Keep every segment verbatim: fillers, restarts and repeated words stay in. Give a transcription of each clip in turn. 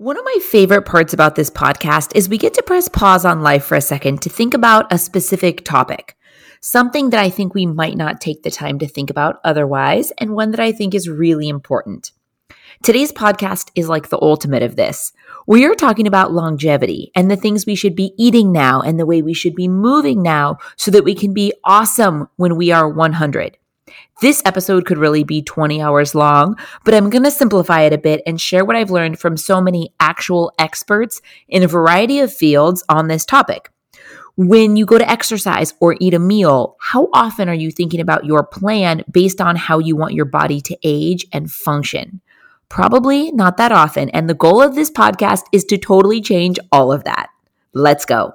One of my favorite parts about this podcast is we get to press pause on life for a second to think about a specific topic, something that I think we might not take the time to think about otherwise, and one that I think is really important. Today's podcast is like the ultimate of this. We are talking about longevity and the things we should be eating now and the way we should be moving now so that we can be awesome when we are one hundred. This episode could really be twenty hours long, but I'm going to simplify it a bit and share what I've learned from so many actual experts in a variety of fields on this topic. When you go to exercise or eat a meal, how often are you thinking about your plan based on how you want your body to age and function? Probably not that often, and the goal of this podcast is to totally change all of that. Let's go.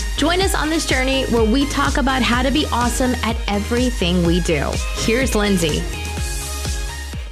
Join us on this journey where we talk about how to be awesome at everything we do. Here's Lindsay.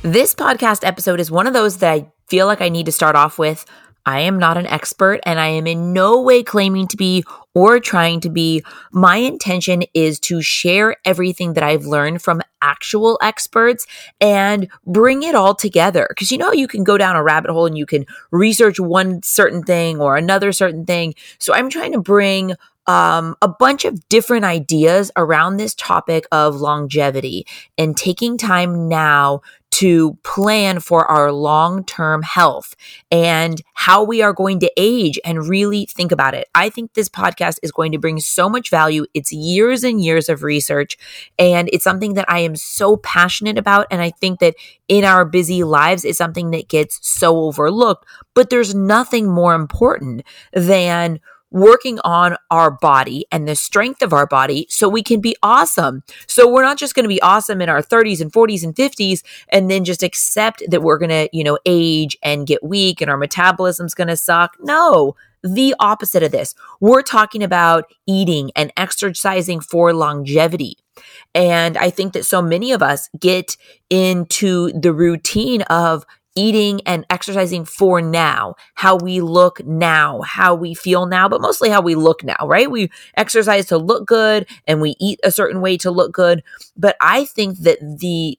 This podcast episode is one of those that I feel like I need to start off with. I am not an expert, and I am in no way claiming to be or trying to be. My intention is to share everything that I've learned from actual experts and bring it all together. Because you know, you can go down a rabbit hole and you can research one certain thing or another certain thing. So I'm trying to bring Um, a bunch of different ideas around this topic of longevity and taking time now to plan for our long-term health and how we are going to age and really think about it. I think this podcast is going to bring so much value. It's years and years of research, and it's something that I am so passionate about. And I think that in our busy lives, it's something that gets so overlooked, but there's nothing more important than working on our body and the strength of our body so we can be awesome. So we're not just going to be awesome in our thirties and forties and fifties and then just accept that we're going to, you know, age and get weak and our metabolism's going to suck. No, the opposite of this. We're talking about eating and exercising for longevity. And I think that so many of us get into the routine of eating and exercising for now, how we look now, how we feel now, but mostly how we look now, right? We exercise to look good and we eat a certain way to look good. But I think that the,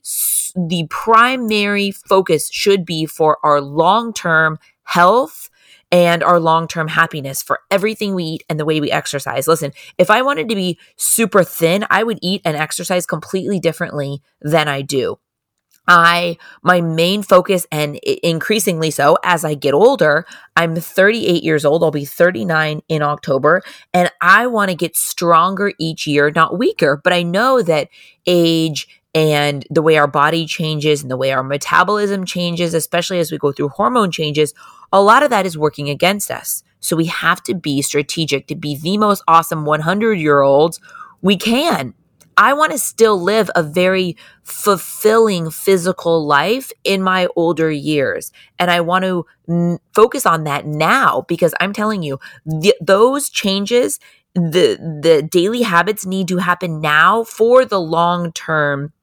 the primary focus should be for our long-term health and our long-term happiness for everything we eat and the way we exercise. Listen, if I wanted to be super thin, I would eat and exercise completely differently than I do. I, my main focus, and increasingly so as I get older, I'm thirty-eight years old. I'll be thirty-nine in October, and I want to get stronger each year, not weaker. But I know that age and the way our body changes and the way our metabolism changes, especially as we go through hormone changes, a lot of that is working against us. So we have to be strategic to be the most awesome one hundred year olds we can. I want to still live a very fulfilling physical life in my older years. And I want to n- focus on that now, because I'm telling you, th- those changes, the, the daily habits need to happen now for the long term,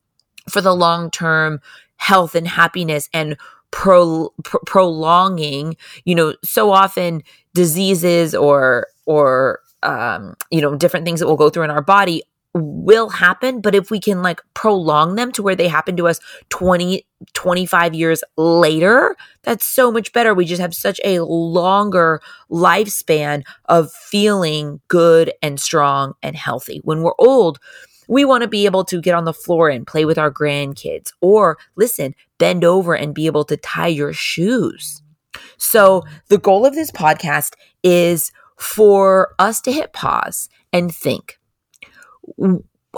for the long term health and happiness and pro- pro- prolonging, you know, so often diseases or, or, um, you know, different things that we'll go through in our body will happen, but if we can like prolong them to where they happen to us twenty, twenty-five years later, that's so much better. We just have such a longer lifespan of feeling good and strong and healthy. When we're old, we want to be able to get on the floor and play with our grandkids, or listen, bend over and be able to tie your shoes. So the goal of this podcast is for us to hit pause and think,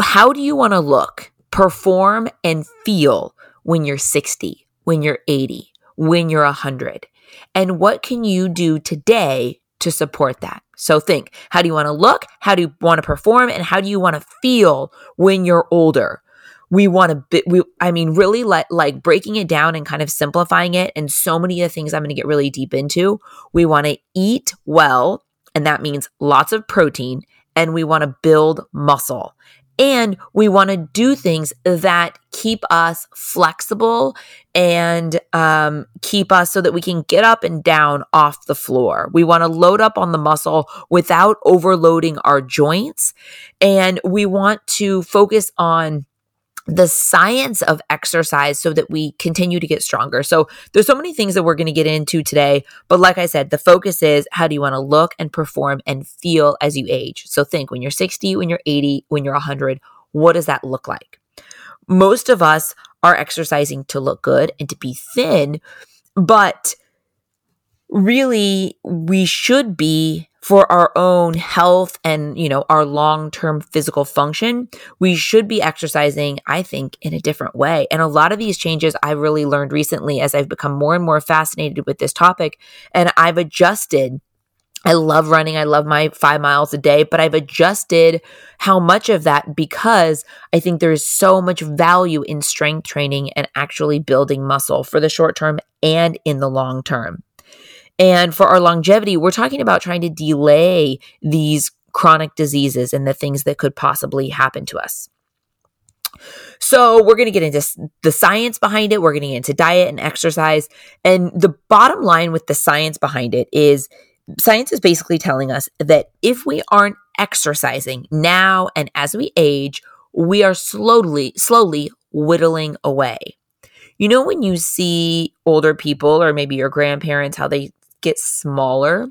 how do you want to look, perform, and feel when you're sixty, when you're eighty, when you're one hundred? And what can you do today to support that? So think, how do you want to look? How do you want to perform? And how do you want to feel when you're older? We want to, be, we, I mean, really let, like breaking it down and kind of simplifying it. And so many of the things I'm going to get really deep into, we want to eat well. And that means lots of protein, and we want to build muscle. And we want to do things that keep us flexible and um, keep us so that we can get up and down off the floor. We want to load up on the muscle without overloading our joints. And we want to focus on the science of exercise so that we continue to get stronger. So there's so many things that we're going to get into today. But like I said, the focus is how do you want to look and perform and feel as you age? So think when you're sixty, when you're eighty, when you're one hundred, what does that look like? Most of us are exercising to look good and to be thin, but really we should be for our own health and, you know, our long-term physical function, we should be exercising, I think, in a different way. And a lot of these changes I've really learned recently as I've become more and more fascinated with this topic, and I've adjusted. I love running. I love my five miles a day, but I've adjusted how much of that because I think there is so much value in strength training and actually building muscle for the short term and in the long term. And for our longevity, we're talking about trying to delay these chronic diseases and the things that could possibly happen to us. So we're going to get into the science behind it. We're going to get into diet and exercise. And the bottom line with the science behind it is science is basically telling us that if we aren't exercising now and as we age, we are slowly, slowly whittling away. You know, when you see older people or maybe your grandparents, how they get smaller,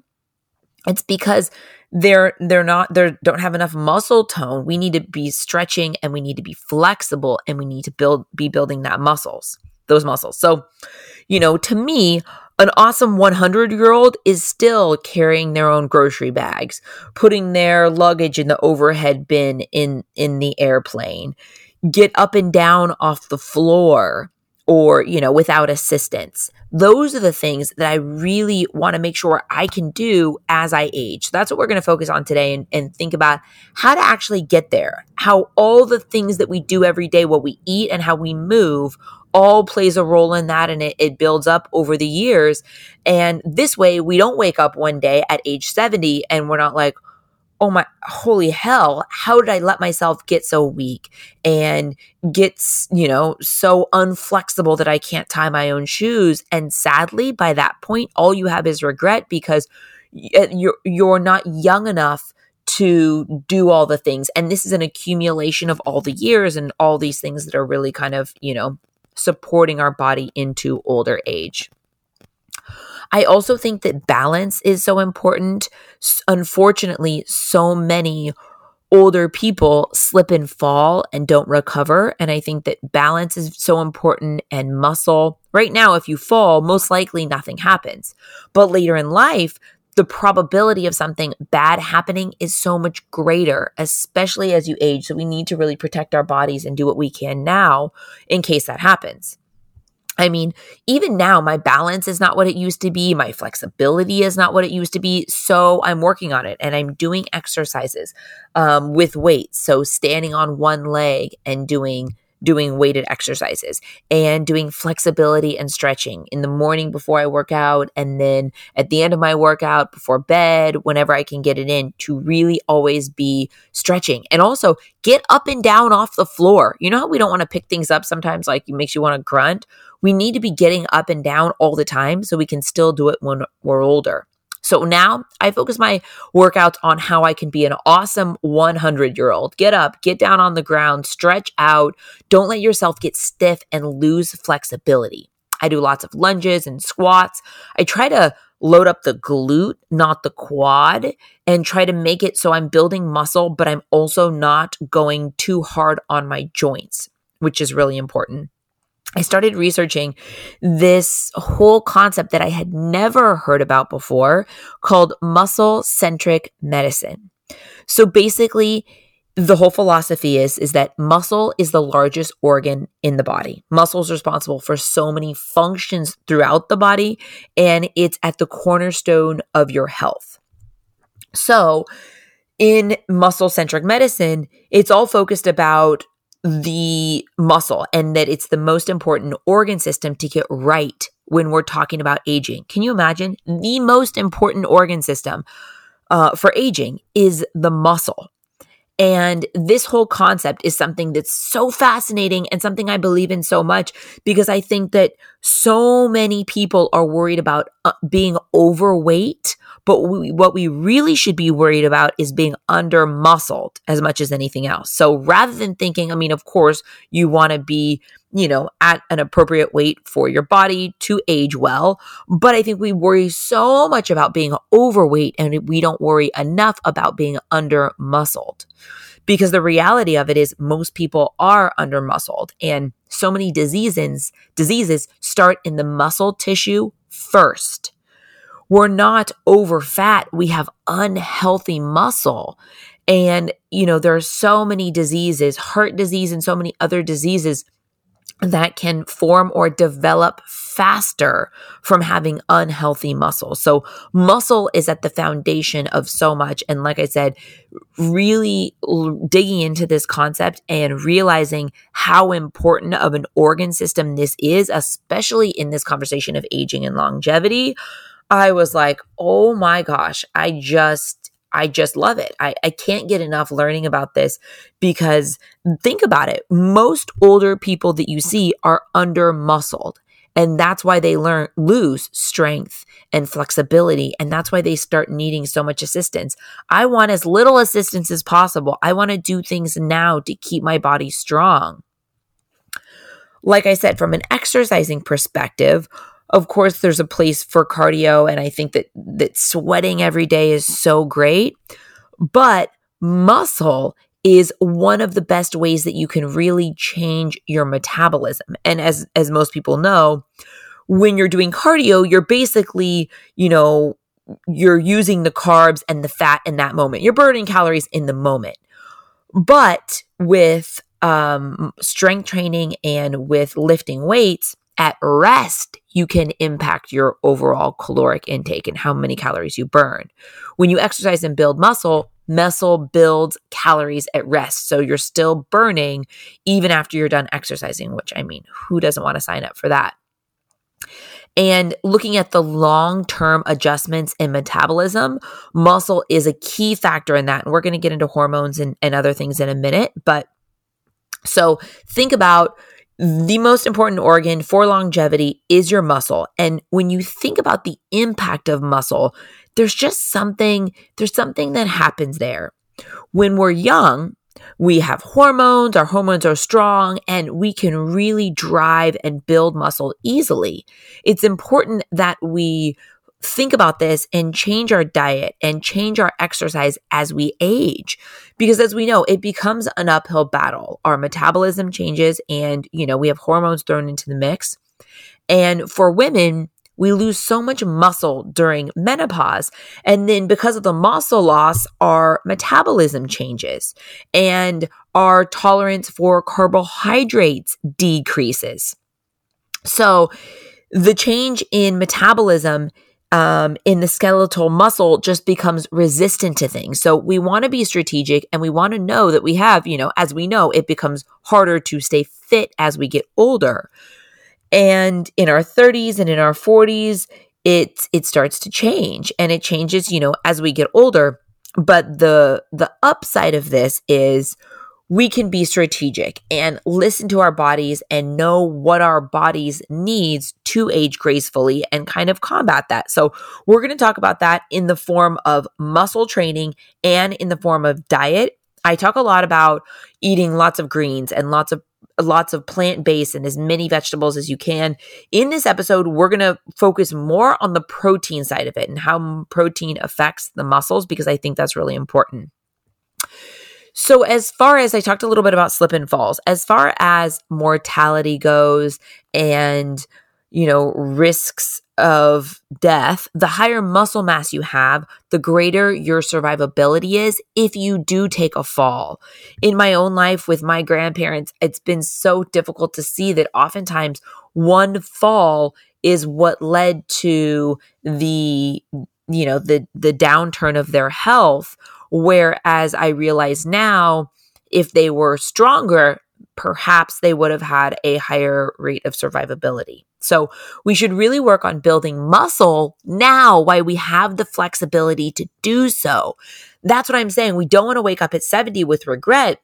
it's because they're they're not they don't have enough muscle tone. We need to be stretching and we need to be flexible and we need to build be building that muscles those muscles. So, you know, to me, an awesome one hundred year old is still carrying their own grocery bags, putting their luggage in the overhead bin in in the airplane, get up and down off the floor, or, you know, without assistance. Those are the things that I really want to make sure I can do as I age. So that's what we're going to focus on today and, and think about how to actually get there, how all the things that we do every day, what we eat and how we move, all plays a role in that, and it, it builds up over the years. And this way, we don't wake up one day at age seventy and we're not like, oh my, holy hell, how did I let myself get so weak and get, you know, so unflexible that I can't tie my own shoes? And sadly, by that point, all you have is regret because you're, you're not young enough to do all the things. And this is an accumulation of all the years and all these things that are really kind of, you know, supporting our body into older age. I also think that balance is so important. Unfortunately, so many older people slip and fall and don't recover. And I think that balance is so important, and muscle. Right now, if you fall, most likely nothing happens. But later in life, the probability of something bad happening is so much greater, especially as you age. So we need to really protect our bodies and do what we can now in case that happens. I mean, even now, my balance is not what it used to be. My flexibility is not what it used to be. So I'm working on it, and I'm doing exercises um, with weights. So standing on one leg and doing doing weighted exercises and doing flexibility and stretching in the morning before I work out, and then at the end of my workout before bed, whenever I can get it in, to really always be stretching. And also get up and down off the floor. You know how we don't want to pick things up sometimes, like it makes you want to grunt? We need to be getting up and down all the time so we can still do it when we're older. So now I focus my workouts on how I can be an awesome one hundred year old. Get up, get down on the ground, stretch out. Don't let yourself get stiff and lose flexibility. I do lots of lunges and squats. I try to load up the glute, not the quad, and try to make it so I'm building muscle, but I'm also not going too hard on my joints, which is really important. I started researching this whole concept that I had never heard about before called muscle-centric medicine. So basically, the whole philosophy is, is that muscle is the largest organ in the body. Muscle is responsible for so many functions throughout the body, and it's at the cornerstone of your health. So in muscle-centric medicine, it's all focused about the muscle, and that it's the most important organ system to get right when we're talking about aging. Can you imagine? The most important organ system uh, for aging is the muscle. And this whole concept is something that's so fascinating and something I believe in so much, because I think that so many people are worried about being overweight, but we, what we really should be worried about is being under-muscled as much as anything else. So rather than thinking, I mean, of course, you want to be, you know, at an appropriate weight for your body to age well, but I think we worry so much about being overweight and we don't worry enough about being under-muscled. Because the reality of it is most people are under-muscled, and so many diseases diseases start in the muscle tissue first. We're not over fat. We have unhealthy muscle. And, you know, there are so many diseases, heart disease and so many other diseases that can form or develop faster from having unhealthy muscle. So muscle is at the foundation of so much. And like I said, really digging into this concept and realizing how important of an organ system this is, especially in this conversation of aging and longevity, I was like, oh my gosh, I just, I just love it. I, I can't get enough learning about this, because think about it. Most older people that you see are under-muscled, and that's why they learn lose strength and flexibility, and that's why they start needing so much assistance. I want as little assistance as possible. I want to do things now to keep my body strong. Like I said, from an exercising perspective, of course, there's a place for cardio, and I think that, that sweating every day is so great, but muscle is one of the best ways that you can really change your metabolism. And as, as most people know, when you're doing cardio, you're basically, you know, you're using the carbs and the fat in that moment. You're burning calories in the moment. But with um, strength training and with lifting weights, at rest, you can impact your overall caloric intake and how many calories you burn. When you exercise and build muscle, muscle builds calories at rest. So you're still burning even after you're done exercising, which, I mean, who doesn't want to sign up for that? And looking at the long-term adjustments in metabolism, muscle is a key factor in that. And we're going to get into hormones and, and other things in a minute. But so think about, the most important organ for longevity is your muscle. And when you think about the impact of muscle, there's just something, there's something that happens there. When we're young, we have hormones, our hormones are strong, and we can really drive and build muscle easily. It's important that we think about this and change our diet and change our exercise as we age, because as we know, it becomes an uphill battle. Our metabolism changes, and, you know, we have hormones thrown into the mix. And for women, we lose so much muscle during menopause. And then because of the muscle loss, our metabolism changes and our tolerance for carbohydrates decreases. So the change in metabolism Um, in the skeletal muscle just becomes resistant to things. So we want to be strategic, and we want to know that we have, you know, as we know, it becomes harder to stay fit as we get older. And in our thirties and in our forties, it, it starts to change, and it changes, you know, as we get older. But the, the upside of this is we can be strategic and listen to our bodies and know what our bodies needs to age gracefully and kind of combat that. So we're going to talk about that in the form of muscle training and in the form of diet. I talk a lot about eating lots of greens and lots of lots of plant-based and as many vegetables as you can. In this episode, we're going to focus more on the protein side of it and how protein affects the muscles, because I think that's really important. So as far as I talked a little bit about slip and falls, as far as mortality goes and, you know, risks of death, the higher muscle mass you have, the greater your survivability is if you do take a fall. In my own life with my grandparents, it's been so difficult to see that oftentimes one fall is what led to the, you know, the, the downturn of their health. Whereas I realize now, if they were stronger, perhaps they would have had a higher rate of survivability. So we should really work on building muscle now while we have the flexibility to do so. That's what I'm saying. We don't want to wake up at seventy with regret.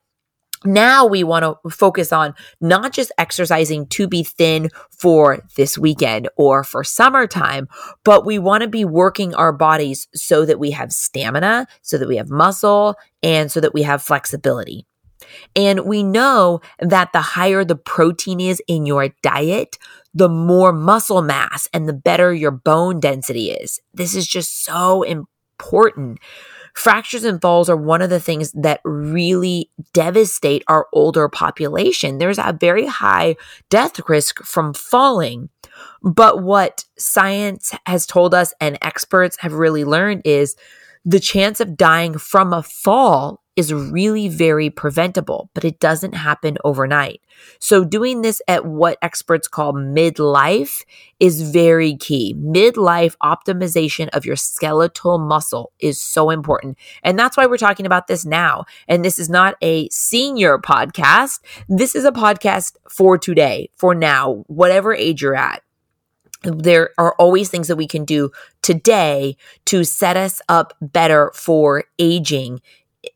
Now we want to focus on not just exercising to be thin for this weekend or for summertime, but we want to be working our bodies so that we have stamina, so that we have muscle, and so that we have flexibility. And we know that the higher the protein is in your diet, the more muscle mass and the better your bone density is. This is just so important. Fractures and falls are one of the things that really devastate our older population. There's a very high death risk from falling. But what science has told us and experts have really learned is the chance of dying from a fall is really very preventable, but it doesn't happen overnight. So doing this at what experts call midlife is very key. Midlife optimization of your skeletal muscle is so important. And that's why we're talking about this now. And this is not a senior podcast. This is a podcast for today, for now, whatever age you're at. There are always things that we can do today to set us up better for aging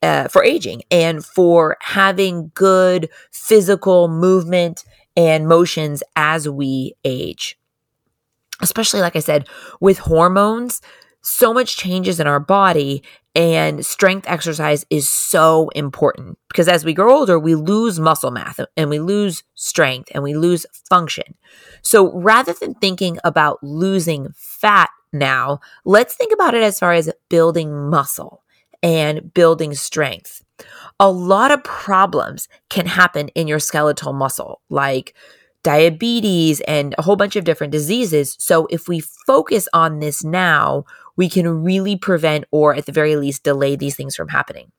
Uh, for aging and for having good physical movement and motions as we age. Especially, like I said, with hormones, so much changes in our body, and strength exercise is so important because as we grow older, we lose muscle mass and we lose strength and we lose function. So rather than thinking about losing fat now, let's think about it as far as building muscle and building strength. A lot of problems can happen in your skeletal muscle, like diabetes and a whole bunch of different diseases. So if we focus on this now, we can really prevent or at the very least delay these things from happening.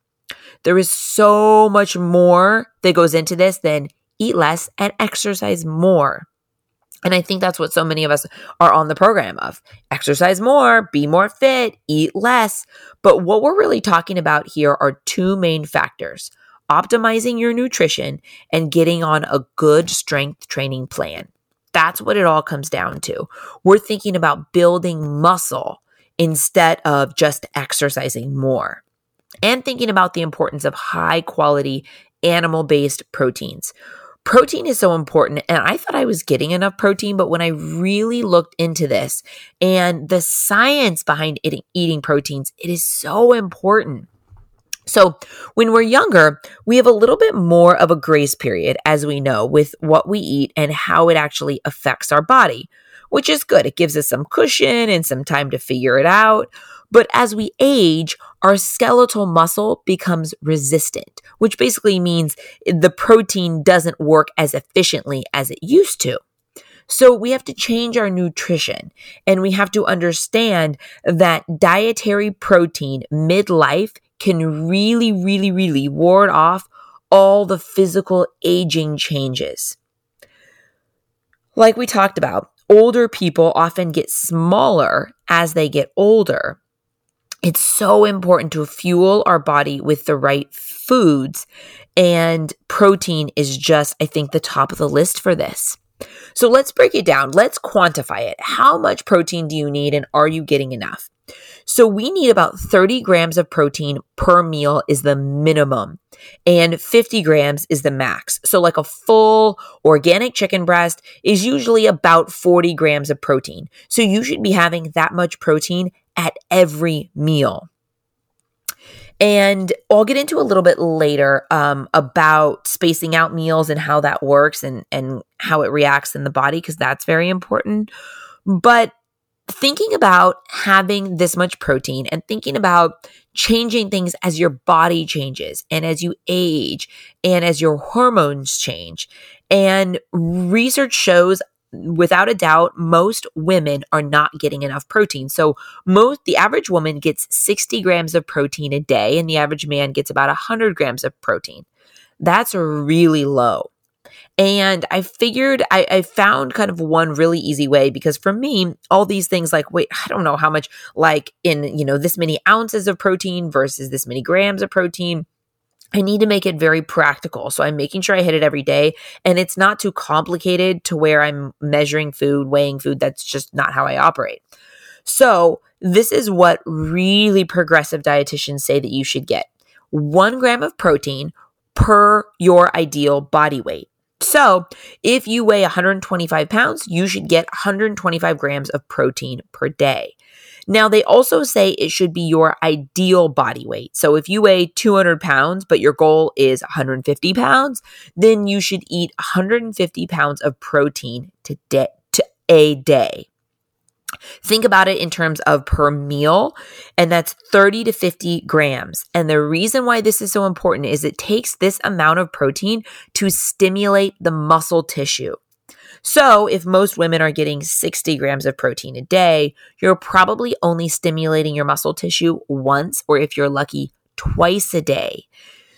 There is so much more that goes into this than eat less and exercise more. And I think that's what so many of us are on the program of. Exercise more, be more fit, eat less. But what we're really talking about here are two main factors: optimizing your nutrition and getting on a good strength training plan. That's what it all comes down to. We're thinking about building muscle instead of just exercising more, and thinking about the importance of high quality animal-based proteins. Protein is so important, and I thought I was getting enough protein, but when I really looked into this and the science behind eating, eating proteins, it is so important. So when we're younger, we have a little bit more of a grace period, as we know, with what we eat and how it actually affects our body, which is good. It gives us some cushion and some time to figure it out. But as we age, our skeletal muscle becomes resistant, which basically means the protein doesn't work as efficiently as it used to. So we have to change our nutrition, and we have to understand that dietary protein midlife can really, really, really ward off all the physical aging changes. Like we talked about, older people often get smaller as they get older. It's so important to fuel our body with the right foods, and protein is just, I think, the top of the list for this. So let's break it down. Let's quantify it. How much protein do you need, and are you getting enough? So we need about thirty grams of protein per meal is the minimum, and fifty grams is the max. So like a full organic chicken breast is usually about forty grams of protein. So you should be having that much protein at every meal. And I'll get into a little bit later um, about spacing out meals and how that works and, and how it reacts in the body, because that's very important. But thinking about having this much protein and thinking about changing things as your body changes and as you age and as your hormones change. And research shows, without a doubt, most women are not getting enough protein. So most, the average woman gets sixty grams of protein a day, and the average man gets about one hundred grams of protein. That's really low. And I figured, I, I found kind of one really easy way, because for me, all these things like, wait, I don't know how much, like in, you know, this many ounces of protein versus this many grams of protein. I need to make it very practical. So I'm making sure I hit it every day, and it's not too complicated to where I'm measuring food, weighing food. That's just not how I operate. So this is what really progressive dietitians say that you should get. One gram of protein per your ideal body weight. So if you weigh one hundred twenty-five pounds, you should get one hundred twenty-five grams of protein per day. Now, they also say it should be your ideal body weight. So if you weigh two hundred pounds, but your goal is one hundred fifty pounds, then you should eat one hundred fifty pounds of protein to de- to a day. Think about it in terms of per meal, and that's thirty to fifty grams. And the reason why this is so important is it takes this amount of protein to stimulate the muscle tissue. So if most women are getting sixty grams of protein a day, you're probably only stimulating your muscle tissue once, or if you're lucky, twice a day.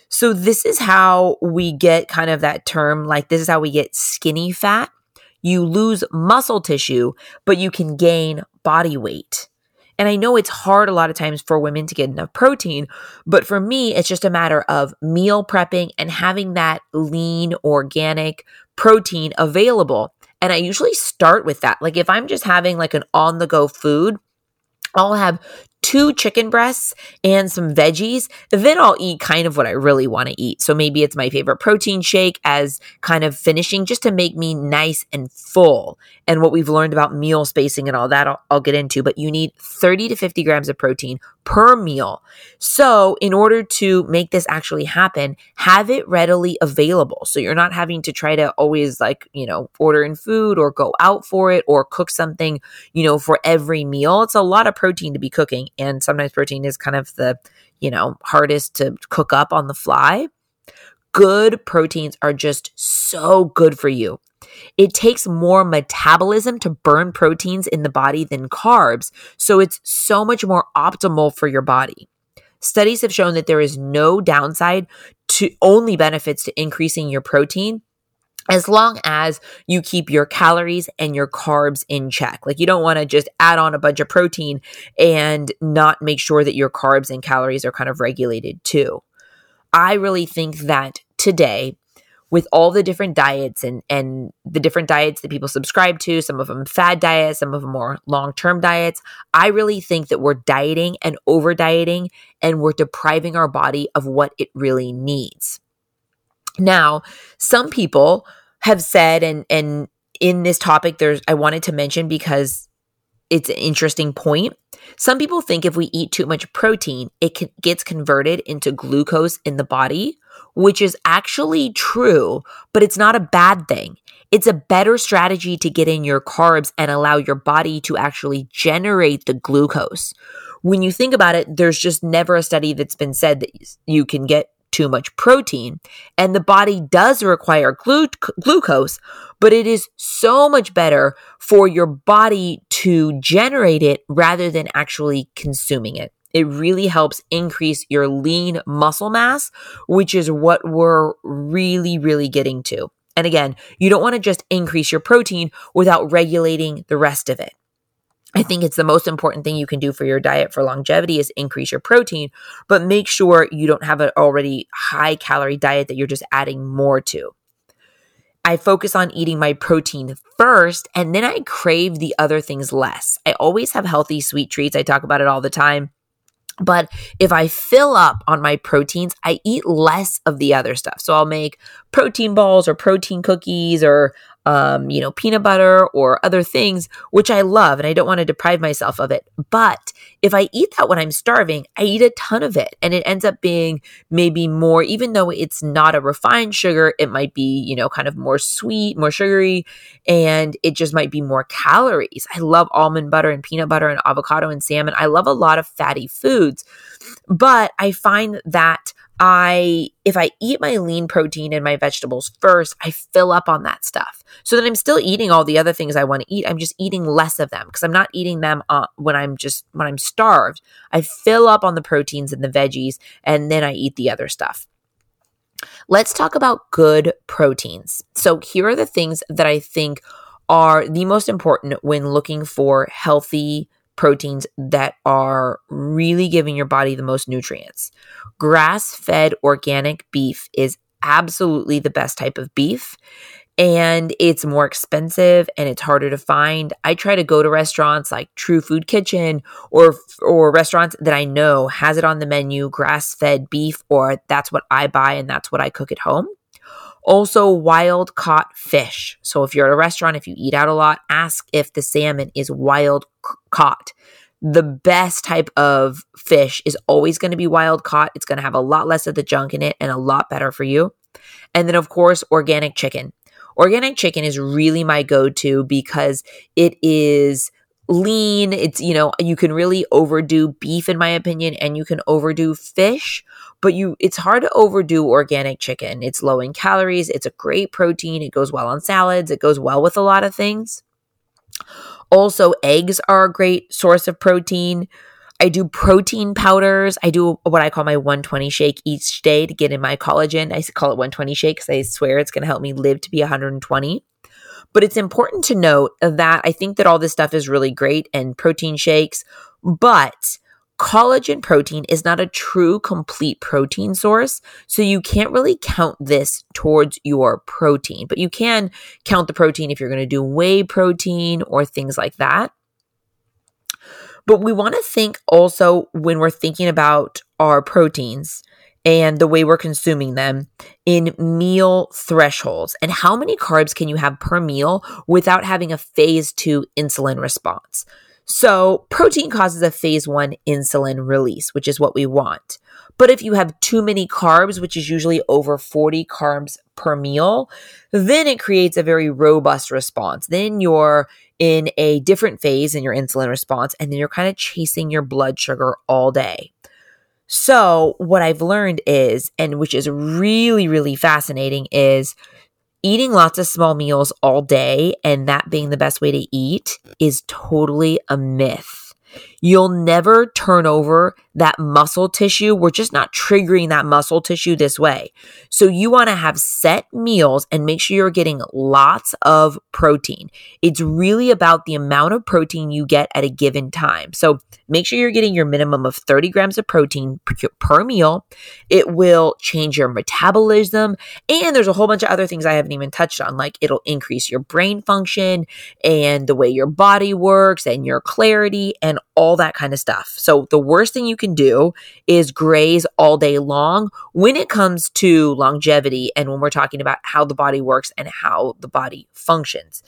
So this is how we get kind of that term, like this is how we get skinny fat. You lose muscle tissue, but you can gain body weight. And I know it's hard a lot of times for women to get enough protein, but for me, it's just a matter of meal prepping and having that lean, organic protein available. And I usually start with that. Like if I'm just having like an on-the-go food, I'll have two chicken breasts and some veggies. Then I'll eat kind of what I really want to eat. So maybe it's my favorite protein shake as kind of finishing, just to make me nice and full. And what we've learned about meal spacing and all that, I'll, I'll get into. But you need thirty to fifty grams of protein per meal. So in order to make this actually happen, have it readily available. So you're not having to try to always like, you know, order in food or go out for it or cook something, you know, for every meal. It's a lot of protein to be cooking. And sometimes protein is kind of the, you know, hardest to cook up on the fly. Good proteins are just so good for you. It takes more metabolism to burn proteins in the body than carbs, so it's so much more optimal for your body. Studies have shown that there is no downside to only benefits to increasing your protein, as long as you keep your calories and your carbs in check. Like you don't want to just add on a bunch of protein and not make sure that your carbs and calories are kind of regulated too. I really think that today, with all the different diets and, and the different diets that people subscribe to, some of them fad diets, some of them more long-term diets, I really think that we're dieting and over-dieting, and we're depriving our body of what it really needs. Now, some people have said, and, and in this topic, there's I wanted to mention because it's an interesting point. Some people think if we eat too much protein, it can, gets converted into glucose in the body, which is actually true, but it's not a bad thing. It's a better strategy to get in your carbs and allow your body to actually generate the glucose. When you think about it, there's just never a study that's been said that you can get too much protein, and the body does require glu- glucose, but it is so much better for your body to generate it rather than actually consuming it. It really helps increase your lean muscle mass, which is what we're really, really getting to. And again, you don't want to just increase your protein without regulating the rest of it. I think it's the most important thing you can do for your diet for longevity is increase your protein, but make sure you don't have an already high calorie diet that you're just adding more to. I focus on eating my protein first, and then I crave the other things less. I always have healthy sweet treats. I talk about it all the time. But if I fill up on my proteins, I eat less of the other stuff. So I'll make protein balls or protein cookies or, um, you know, peanut butter or other things, which I love, and I don't want to deprive myself of it. But if I eat that when I'm starving, I eat a ton of it, and it ends up being maybe more, even though it's not a refined sugar, it might be, you know, kind of more sweet, more sugary, and it just might be more calories. I love almond butter and peanut butter and avocado and salmon. I love a lot of fatty foods, but I find that I, if I eat my lean protein and my vegetables first, I fill up on that stuff. So then I'm still eating all the other things I want to eat. I'm just eating less of them because I'm not eating them uh, when I'm just, when I'm starved. I fill up on the proteins and the veggies, and then I eat the other stuff. Let's talk about good proteins. So here are the things that I think are the most important when looking for healthy proteins that are really giving your body the most nutrients. Grass-fed organic beef is absolutely the best type of beef, and it's more expensive and it's harder to find. I try to go to restaurants like True Food Kitchen or or restaurants that I know has it on the menu, grass-fed beef, or that's what I buy and that's what I cook at home. Also, wild caught fish. So if you're at a restaurant, if you eat out a lot, ask if the salmon is wild caught. The best type of fish is always going to be wild caught. It's going to have a lot less of the junk in it and a lot better for you. And then, of course, organic chicken. Organic chicken is really my go-to because it is lean. It's, you know, you can really overdo beef, in my opinion, and you can overdo fish, but you, it's hard to overdo organic chicken. It's low in calories. It's a great protein. It goes well on salads. It goes well with a lot of things. Also, eggs are a great source of protein. I do protein powders. I do what I call my one twenty shake each day to get in my collagen. I call it one twenty shake because I swear it's going to help me live to be one hundred twenty. But it's important to note that I think that all this stuff is really great and protein shakes, but collagen protein is not a true complete protein source. So you can't really count this towards your protein, but you can count the protein if you're going to do whey protein or things like that. But we want to think also when we're thinking about our proteins and the way we're consuming them in meal thresholds and how many carbs can you have per meal without having a phase two insulin response. So protein causes a phase one insulin release, which is what we want. But if you have too many carbs, which is usually over forty carbs per meal, then it creates a very robust response. Then you're in a different phase in your insulin response, and then you're kind of chasing your blood sugar all day. So what I've learned is, and which is really, really fascinating, is eating lots of small meals all day and that being the best way to eat is totally a myth. You'll never turn over that muscle tissue. We're just not triggering that muscle tissue this way. So you want to have set meals and make sure you're getting lots of protein. It's really about the amount of protein you get at a given time. So make sure you're getting your minimum of thirty grams of protein per meal. It will change your metabolism. And there's a whole bunch of other things I haven't even touched on, like it'll increase your brain function and the way your body works and your clarity and all that kind of stuff. So the worst thing you can do is graze all day long when it comes to longevity and when we're talking about how the body works and how the body functions.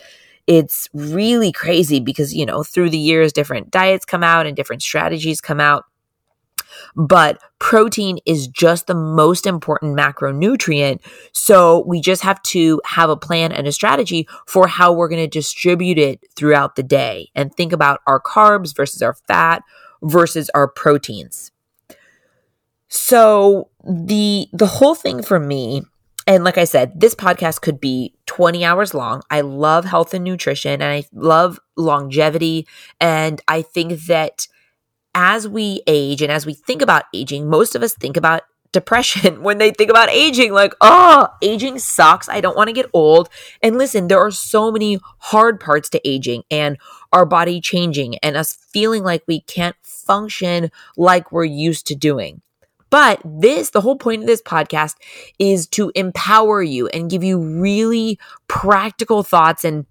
It's really crazy because, you know, through the years, different diets come out and different strategies come out. But protein is just the most important macronutrient. So we just have to have a plan and a strategy for how we're going to distribute it throughout the day and think about our carbs versus our fat versus our proteins. So the the whole thing for me, and like I said, this podcast could be twenty hours long. I love health and nutrition and I love longevity. And I think that as we age and as we think about aging, most of us think about depression when they think about aging, like, oh, aging sucks. I don't want to get old. And listen, there are so many hard parts to aging and our body changing and us feeling like we can't function like we're used to doing. But this, the whole point of this podcast is to empower you and give you really practical thoughts. And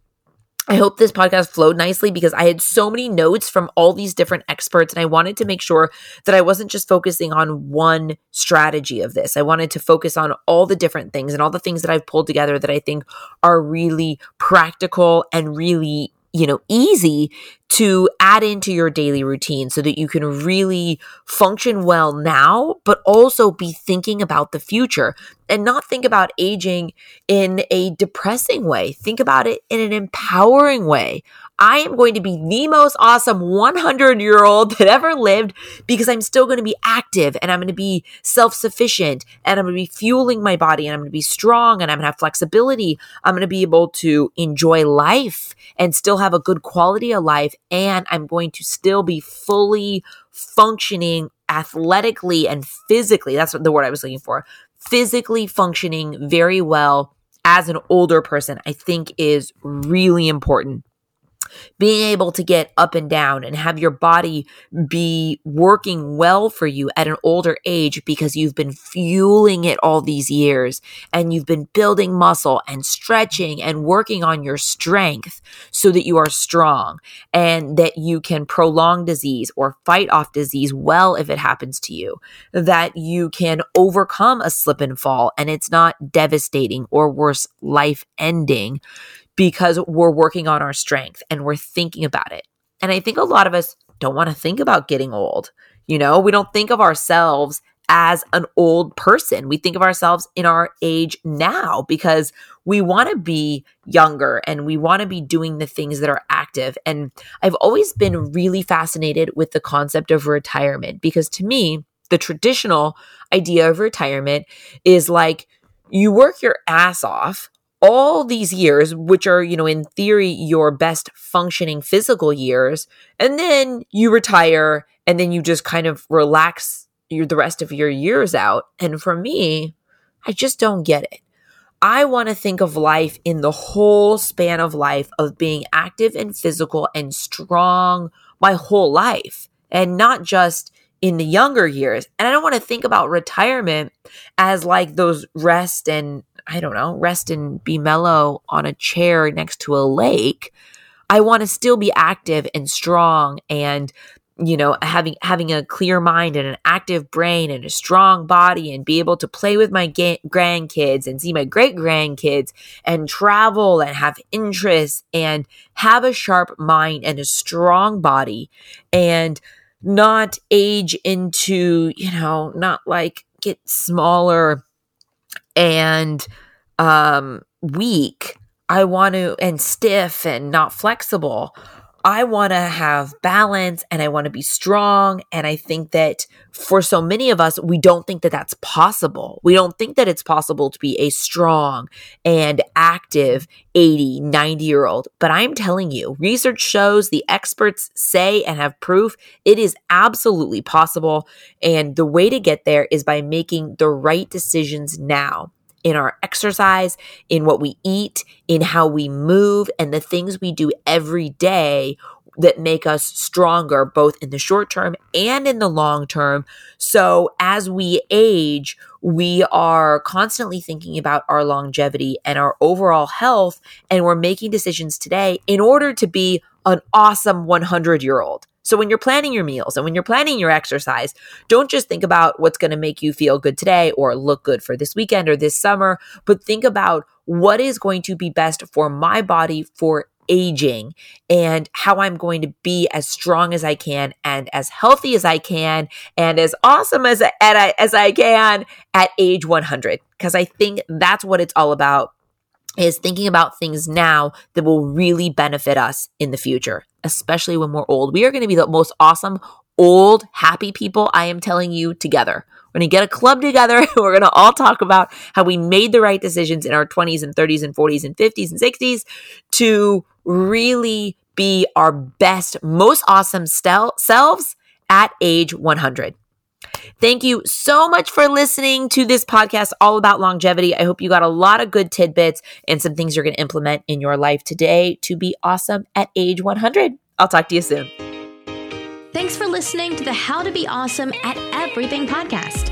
I hope this podcast flowed nicely because I had so many notes from all these different experts and I wanted to make sure that I wasn't just focusing on one strategy of this. I wanted to focus on all the different things and all the things that I've pulled together that I think are really practical and really, you know, easy to add into your daily routine so that you can really function well now, but also be thinking about the future and not think about aging in a depressing way. Think about it in an empowering way. I am going to be the most awesome one hundred year old that ever lived because I'm still going to be active and I'm going to be self-sufficient and I'm going to be fueling my body and I'm going to be strong and I'm going to have flexibility. I'm going to be able to enjoy life and still have a good quality of life. And I'm going to still be fully functioning athletically and physically. That's the word I was looking for. Physically functioning very well as an older person, I think is really important. being able to get up and down and have your body be working well for you at an older age because you've been fueling it all these years and you've been building muscle and stretching and working on your strength so that you are strong and that you can prolong disease or fight off disease well if it happens to you, that you can overcome a slip and fall and it's not devastating or worse, life-ending, because we're working on our strength and we're thinking about it. And I think a lot of us don't want to think about getting old. You know, we don't think of ourselves as an old person. We think of ourselves in our age now because we want to be younger and we want to be doing the things that are active. And I've always been really fascinated with the concept of retirement because to me, the traditional idea of retirement is like you work your ass off all these years, which are, you know, in theory, your best functioning physical years, and then you retire and then you just kind of relax your, the rest of your years out. And for me, I just don't get it. I want to think of life in the whole span of life of being active and physical and strong my whole life and not just in the younger years. And I don't want to think about retirement as like those rest and I don't know, rest and be mellow on a chair next to a lake. I want to still be active and strong and, you know, having having a clear mind and an active brain and a strong body and be able to play with my ga- grandkids and see my great-grandkids and travel and have interests and have a sharp mind and a strong body and not age into, you know, not like get smaller and um, weak. I want to, and stiff and not flexible. I want to have balance and I want to be strong. And I think that for so many of us, we don't think that that's possible. We don't think that it's possible to be a strong and active eighty, ninety year old. But I'm telling you, research shows, the experts say and have proof, it is absolutely possible. And the way to get there is by making the right decisions now. In our exercise, in what we eat, in how we move, and the things we do every day that make us stronger, both in the short term and in the long term. So as we age, we are constantly thinking about our longevity and our overall health, and we're making decisions today in order to be an awesome one hundred year old. So when you're planning your meals and when you're planning your exercise, don't just think about what's going to make you feel good today or look good for this weekend or this summer, but think about what is going to be best for my body for aging and how I'm going to be as strong as I can and as healthy as I can and as awesome as I, as I can at age one hundred. Because I think that's what it's all about, is thinking about things now that will really benefit us in the future, especially when we're old. We are going to be the most awesome, old, happy people, I am telling you, together. We're going to get a club together and we're going to all talk about how we made the right decisions in our twenties and thirties and forties and fifties and sixties to really be our best, most awesome stel- selves at age one hundred. Thank you so much for listening to this podcast all about longevity. I hope you got a lot of good tidbits and some things you're going to implement in your life today to be awesome at age one hundred. I'll talk to you soon. Thanks for listening to the How to Be Awesome at Everything podcast.